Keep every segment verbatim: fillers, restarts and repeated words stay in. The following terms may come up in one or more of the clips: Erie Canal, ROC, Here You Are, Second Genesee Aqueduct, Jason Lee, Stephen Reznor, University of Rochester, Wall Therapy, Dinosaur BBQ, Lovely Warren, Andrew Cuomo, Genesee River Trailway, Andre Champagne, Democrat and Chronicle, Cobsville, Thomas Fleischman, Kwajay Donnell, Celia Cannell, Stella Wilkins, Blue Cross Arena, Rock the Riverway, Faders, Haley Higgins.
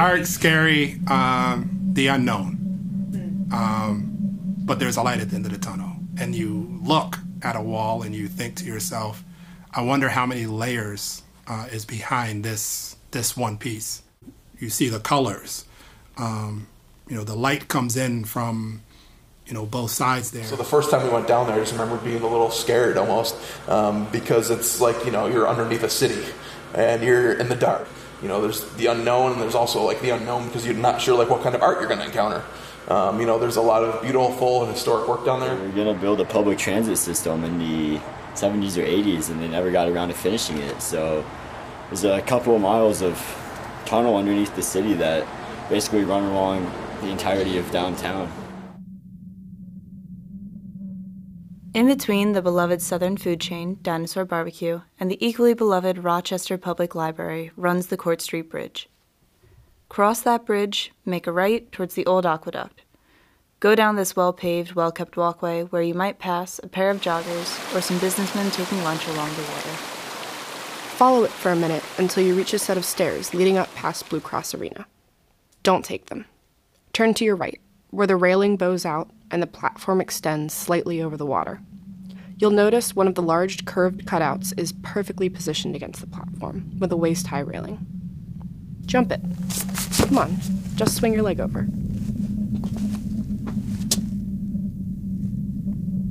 dark, scary, um, the unknown. Mm. Um, but there's a light at the end of the tunnel. And you look at a wall and you think to yourself, I wonder how many layers uh, is behind this this one piece. You see the colors. Um, you know, the light comes in from, you know, both sides there. So the first time we went down there, I just remember being a little scared almost, um, because it's like, you know, you're underneath a city and you're in the dark. You know, there's the unknown, and there's also like the unknown because you're not sure like what kind of art you're going to encounter. Um, you know, there's a lot of beautiful and historic work down there. We're going to build a public transit system in the seventies or eighties, and they never got around to finishing it. So there's a couple of miles of tunnel underneath the city that basically run along the entirety of downtown. In between the beloved southern food chain, Dinosaur B B Q, and the equally beloved Rochester Public Library runs the Court Street Bridge. Cross that bridge, make a right towards the old aqueduct. Go down this well-paved, well-kept walkway where you might pass a pair of joggers or some businessmen taking lunch along the water. Follow it for a minute until you reach a set of stairs leading up past Blue Cross Arena. Don't take them. Turn to your right, where the railing bows out and the platform extends slightly over the water. You'll notice one of the large curved cutouts is perfectly positioned against the platform with a waist-high railing. Jump it. Come on, just swing your leg over.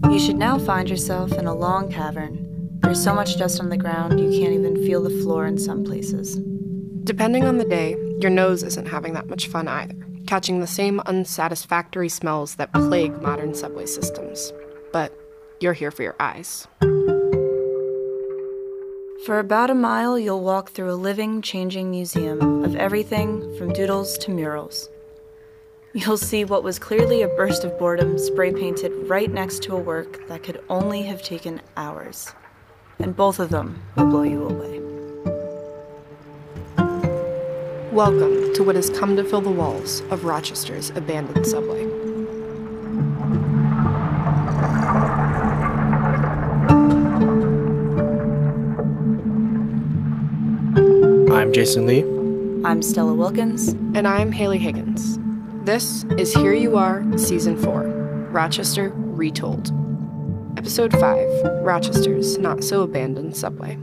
You should now find yourself in a long cavern. There's so much dust on the ground you can't even feel the floor in some places. Depending on the day, your nose isn't having that much fun either, catching the same unsatisfactory smells that plague modern subway systems. But you're here for your eyes. For about a mile, you'll walk through a living, changing museum of everything from doodles to murals. You'll see what was clearly a burst of boredom spray-painted right next to a work that could only have taken hours. And both of them will blow you away. Welcome to what has come to fill the walls of Rochester's abandoned subway. I'm Jason Lee. I'm Stella Wilkins. And I'm Haley Higgins. This is Here You Are, Season four, Rochester Retold. Episode five, Rochester's Not-So-Abandoned Subway.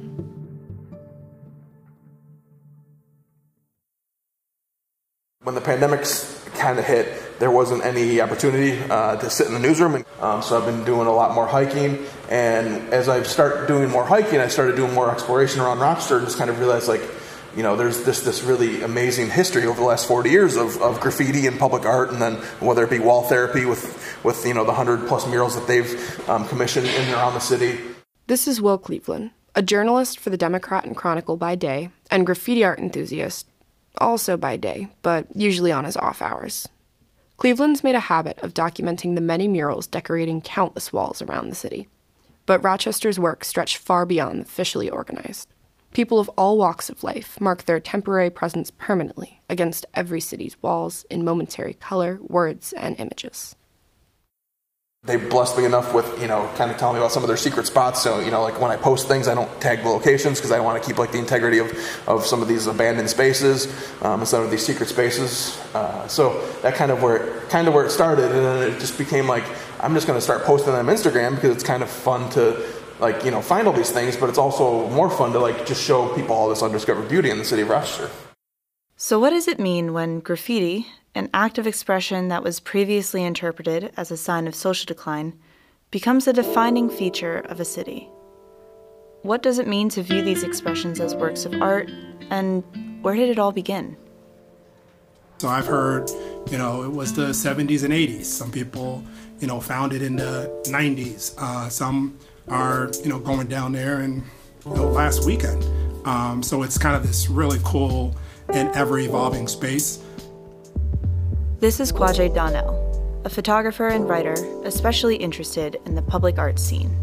When the pandemic's kind of hit, there wasn't any opportunity uh, to sit in the newsroom. Um, so I've been doing a lot more hiking. And as I start doing more hiking, I started doing more exploration around Rochester and just kind of realized, like, you know, there's this this really amazing history over the last forty years of, of graffiti and public art. And then whether it be Wall Therapy with, with you know, the one hundred plus murals that they've um, commissioned in and around the city. This is Will Cleveland, a journalist for the Democrat and Chronicle by day and graffiti art enthusiast. Also by day, but usually on his off hours. Cleveland's made a habit of documenting the many murals decorating countless walls around the city. But Rochester's work stretched far beyond officially organized. People of all walks of life mark their temporary presence permanently against every city's walls in momentary color, words, and images. They blessed me enough with, you know, kind of telling me about some of their secret spots. So, you know, like when I post things, I don't tag the locations because I want to keep like the integrity of, of some of these abandoned spaces um, and some of these secret spaces. Uh, so that kind of where kind of where it started, and then it just became like I'm just going to start posting on Instagram because it's kind of fun to like you know find all these things, but it's also more fun to like just show people all this undiscovered beauty in the city of Rochester. So what does it mean when graffiti, an act of expression that was previously interpreted as a sign of social decline, becomes a defining feature of a city? What does it mean to view these expressions as works of art, and where did it all begin? So I've heard, you know, it was the seventies and eighties. Some people, you know, found it in the nineties. Uh, some are, you know, going down there and, you know, last weekend. Um, so it's kind of this really cool and ever-evolving space. This is Kwajay Donnell, a photographer and writer especially interested in the public art scene.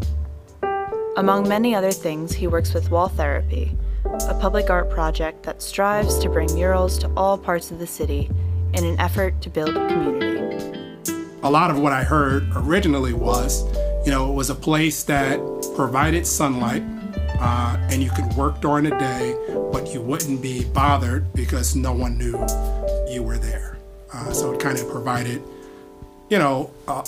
Among many other things, he works with Wall Therapy, a public art project that strives to bring murals to all parts of the city in an effort to build community. A lot of what I heard originally was, you know, it was a place that provided sunlight, Uh, and you could work during the day, but you wouldn't be bothered because no one knew you were there. Uh, so it kind of provided, you know, uh,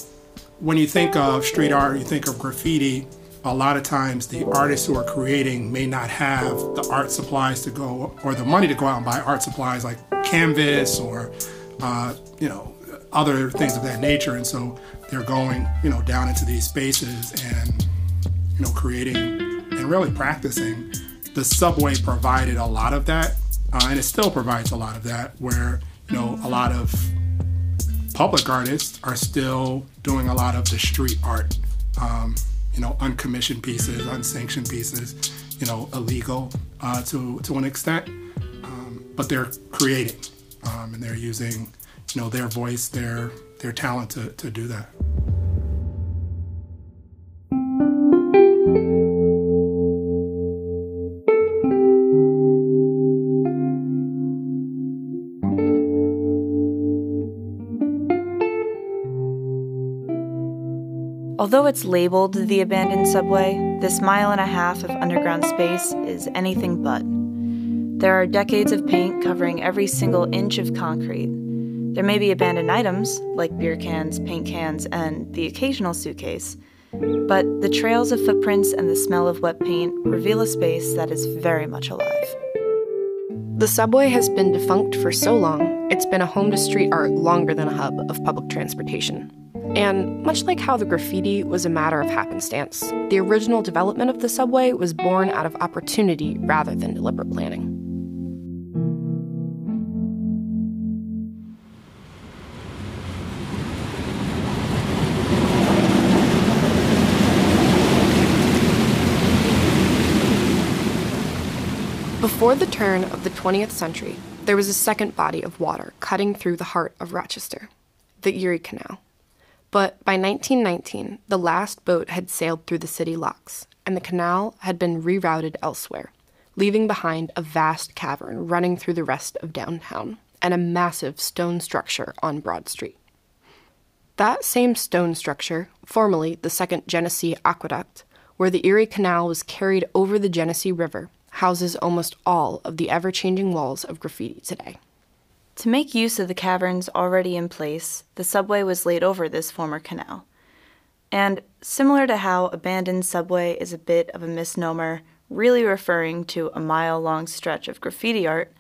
when you think of street art, you think of graffiti, a lot of times the artists who are creating may not have the art supplies to go, or the money to go out and buy art supplies like canvas or, uh, you know, other things of that nature. And so they're going, you know, down into these spaces and, you know, creating and really practicing. The subway provided a lot of that, uh, and it still provides a lot of that, where, you know, a lot of public artists are still doing a lot of the street art, um, you know, uncommissioned pieces, unsanctioned pieces, you know, illegal uh, to to an extent, um, but they're creating um, and they're using, you know, their voice, their their talent to, to do that. Although it's labeled the abandoned subway, this mile and a half of underground space is anything but. There are decades of paint covering every single inch of concrete. There may be abandoned items, like beer cans, paint cans, and the occasional suitcase, but the trails of footprints and the smell of wet paint reveal a space that is very much alive. The subway has been defunct for so long, it's been a home to street art longer than a hub of public transportation. And much like how the graffiti was a matter of happenstance, the original development of the subway was born out of opportunity rather than deliberate planning. Before the turn of the twentieth century, there was a second body of water cutting through the heart of Rochester, the Erie Canal. But by nineteen nineteen, the last boat had sailed through the city locks, and the canal had been rerouted elsewhere, leaving behind a vast cavern running through the rest of downtown, and a massive stone structure on Broad Street. That same stone structure, formerly the Second Genesee Aqueduct, where the Erie Canal was carried over the Genesee River, houses almost all of the ever-changing walls of graffiti today. To make use of the caverns already in place, the subway was laid over this former canal. And similar to how abandoned subway is a bit of a misnomer, really referring to a mile-long stretch of graffiti art,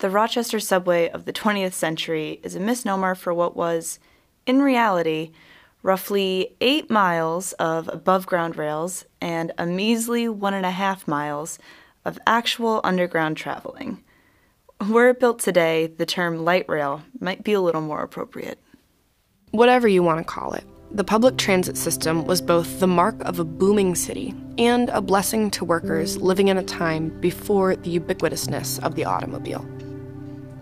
the Rochester subway of the twentieth century is a misnomer for what was, in reality, roughly eight miles of above-ground rails and a measly one and a half miles of actual underground traveling. Were it built today, the term light rail might be a little more appropriate. Whatever you want to call it, the public transit system was both the mark of a booming city and a blessing to workers living in a time before the ubiquitousness of the automobile.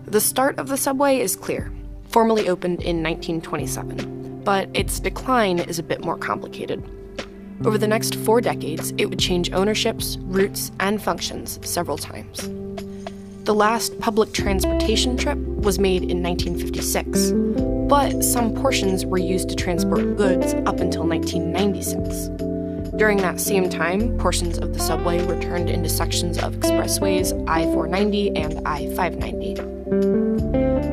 The start of the subway is clear, formally opened in nineteen twenty-seven, but its decline is a bit more complicated. Over the next four decades, it would change ownerships, routes, and functions several times. The last public transportation trip was made in nineteen fifty-six, but some portions were used to transport goods up until nineteen ninety-six. During that same time, portions of the subway were turned into sections of expressways I four ninety and I five ninety.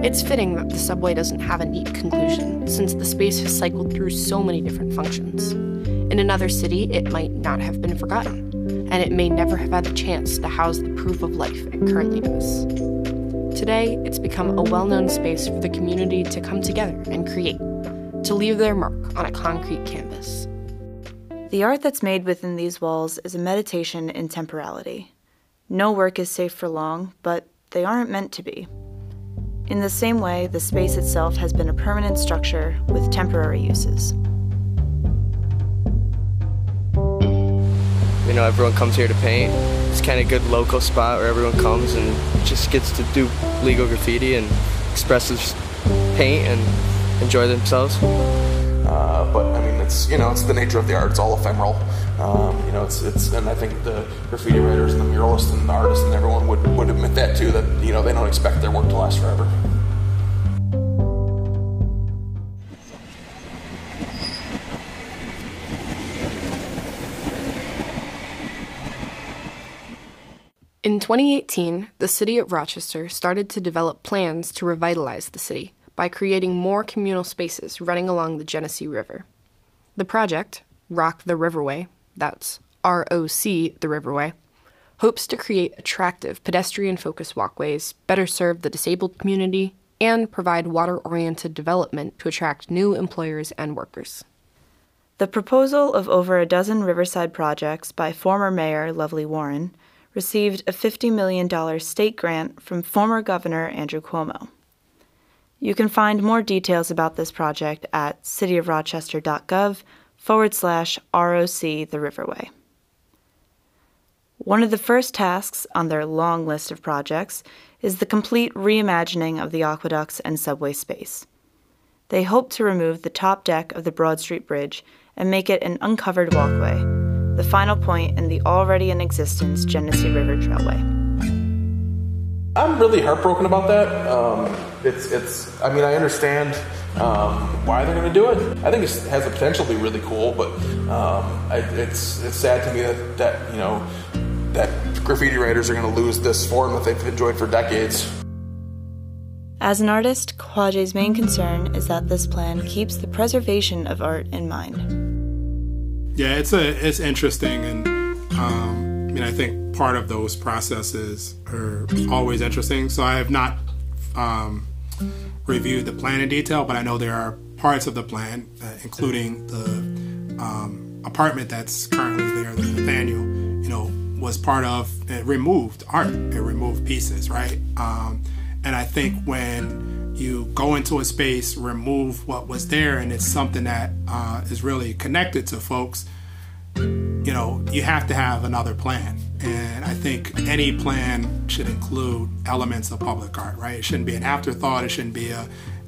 It's fitting that the subway doesn't have a neat conclusion, since the space has cycled through so many different functions. In another city, it might not have been forgotten, and it may never have had the chance to house the proof of life it currently does. Today, it's become a well-known space for the community to come together and create, to leave their mark on a concrete canvas. The art that's made within these walls is a meditation in temporality. No work is safe for long, but they aren't meant to be. In the same way, the space itself has been a permanent structure with temporary uses. You know, everyone comes here to paint. It's kind of a good local spot where everyone comes and just gets to do legal graffiti and expresses paint and enjoy themselves. Uh, but I mean, it's, you know, it's the nature of the art. It's all ephemeral. Um, you know, it's it's, and I think the graffiti writers and the muralists and the artists and everyone would would admit that too. That, you know, they don't expect their work to last forever. In twenty eighteen, the city of Rochester started to develop plans to revitalize the city by creating more communal spaces running along the Genesee River. The project, Rock the Riverway, that's R O C the Riverway, hopes to create attractive pedestrian-focused walkways, better serve the disabled community, and provide water-oriented development to attract new employers and workers. The proposal of over a dozen riverside projects by former Mayor Lovely Warren received a fifty million dollars state grant from former Governor Andrew Cuomo. You can find more details about this project at cityofrochester.gov forward slash ROC the Riverway. One of the first tasks on their long list of projects is the complete reimagining of the aqueducts and subway space. They hope to remove the top deck of the Broad Street Bridge and make it an uncovered walkway, the final point in the already in existence Genesee River Trailway. I'm really heartbroken about that. Um, it's, it's. I mean, I understand um, why they're going to do it. I think it has the potential to be really cool, but um, I, it's it's sad to me that, that you know that graffiti writers are going to lose this form that they've enjoyed for decades. As an artist, Kwajay's main concern is that this plan keeps the preservation of art in mind. Yeah, it's a it's interesting, and um, I mean, I think part of those processes are always interesting. So I have not um, reviewed the plan in detail, but I know there are parts of the plan, uh, including the um, apartment that's currently there, the Nathaniel, you know, was part of it removed art, it removed pieces, right? Um, And I think when you go into a space, remove what was there, and it's something that uh, is really connected to folks, you know, you have to have another plan. And I think any plan should include elements of public art, right? It shouldn't be an afterthought. It shouldn't be a,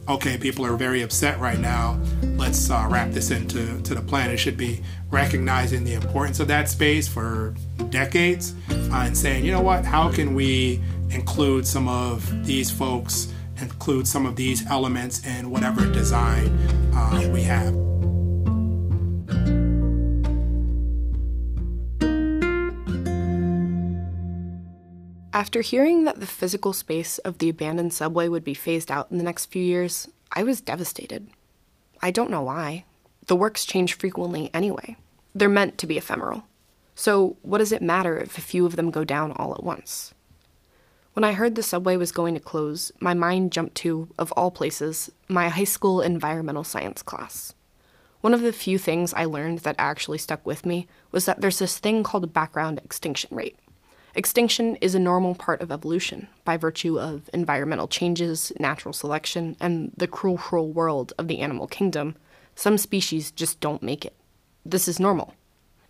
okay, people are very upset right now, let's uh, wrap this into to the plan. It should be recognizing the importance of that space for decades uh, and saying, you know what, how can we include some of these folks, include some of these elements in whatever design uh, we have. After hearing that the physical space of the abandoned subway would be phased out in the next few years, I was devastated. I don't know why. The works change frequently anyway. They're meant to be ephemeral. So what does it matter if a few of them go down all at once? When I heard the subway was going to close, my mind jumped to, of all places, my high school environmental science class. One of the few things I learned that actually stuck with me was that there's this thing called a background extinction rate. Extinction is a normal part of evolution by virtue of environmental changes, natural selection, and the cruel, cruel world of the animal kingdom. Some species just don't make it. This is normal.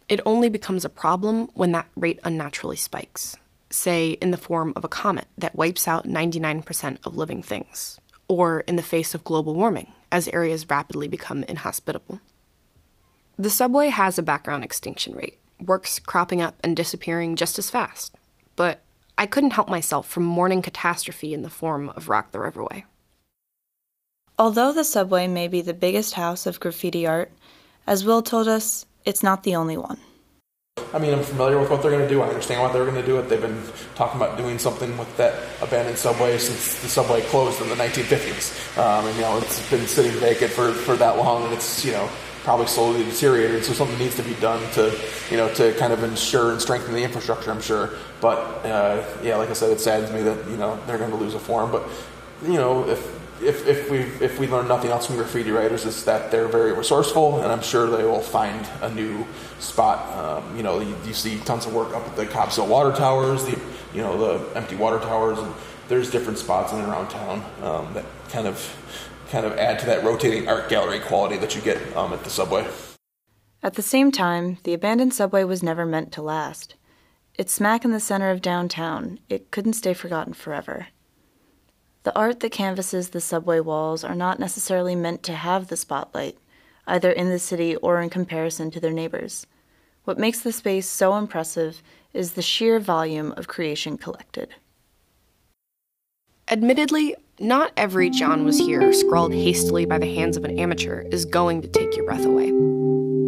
It only becomes a problem when that rate unnaturally spikes. Say, in the form of a comet that wipes out ninety-nine percent of living things, or in the face of global warming, as areas rapidly become inhospitable. The subway has a background extinction rate, works cropping up and disappearing just as fast, but I couldn't help myself from mourning catastrophe in the form of Rock the Riverway. Although the subway may be the biggest house of graffiti art, as Will told us, it's not the only one. I mean, I'm familiar with what they're going to do. I understand why they're going to do it. They've been talking about doing something with that abandoned subway since the subway closed in the nineteen fifties. Um, and, you know, it's been sitting vacant for, for that long, and it's, you know, probably slowly deteriorated. So something needs to be done to, you know, to kind of ensure and strengthen the infrastructure, I'm sure. But, uh, yeah, like I said, it saddens me that, you know, they're going to lose a form. But, you know, if... If if we if we learn nothing else from graffiti writers, it's that they're very resourceful, and I'm sure they will find a new spot. Um, you know, you, you see tons of work up at the Cobsville water towers, the you know the empty water towers, and there's different spots in and around town um, that kind of kind of add to that rotating art gallery quality that you get um, at the subway. At the same time, the abandoned subway was never meant to last. It's smack in the center of downtown. It couldn't stay forgotten forever. The art that canvases the subway walls are not necessarily meant to have the spotlight, either in the city or in comparison to their neighbors. What makes the space so impressive is the sheer volume of creation collected. Admittedly, not every John was here, scrawled hastily by the hands of an amateur, is going to take your breath away.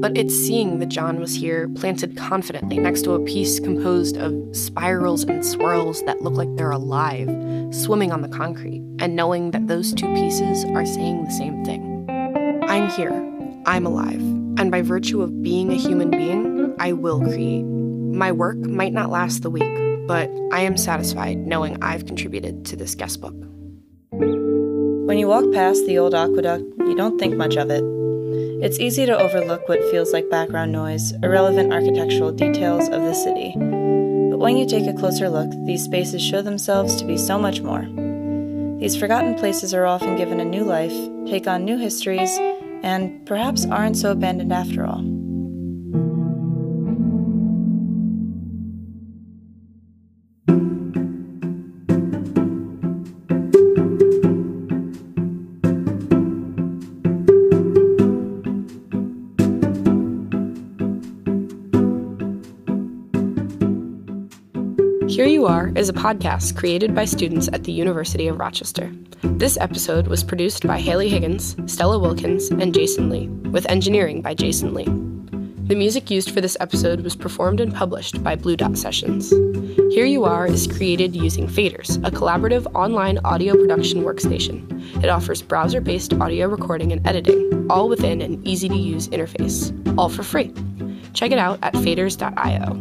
But it's seeing that John was here planted confidently next to a piece composed of spirals and swirls that look like they're alive, swimming on the concrete, and knowing that those two pieces are saying the same thing. I'm here, I'm alive, and by virtue of being a human being, I will create. My work might not last the week, but I am satisfied knowing I've contributed to this guestbook. When you walk past the old aqueduct, you don't think much of it. It's easy to overlook what feels like background noise, irrelevant architectural details of the city. But when you take a closer look, these spaces show themselves to be so much more. These forgotten places are often given a new life, take on new histories, and perhaps aren't so abandoned after all. Here You Are is a podcast created by students at the University of Rochester. This episode was produced by Haley Higgins, Stella Wilkins, and Jason Lee, with engineering by Jason Lee. The music used for this episode was performed and published by Blue Dot Sessions. Here You Are is created using Faders, a collaborative online audio production workstation. It offers browser-based audio recording and editing, all within an easy-to-use interface, all for free. Check it out at faders dot io.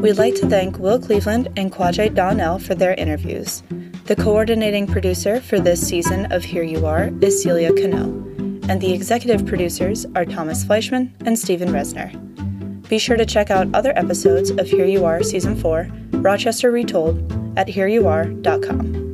We'd like to thank Will Cleveland and Kwajay Donnell for their interviews. The coordinating producer for this season of Here You Are is Celia Cannell, and the executive producers are Thomas Fleischman and Stephen Reznor. Be sure to check out other episodes of Here You Are Season four, Rochester Retold, at here you are dot com.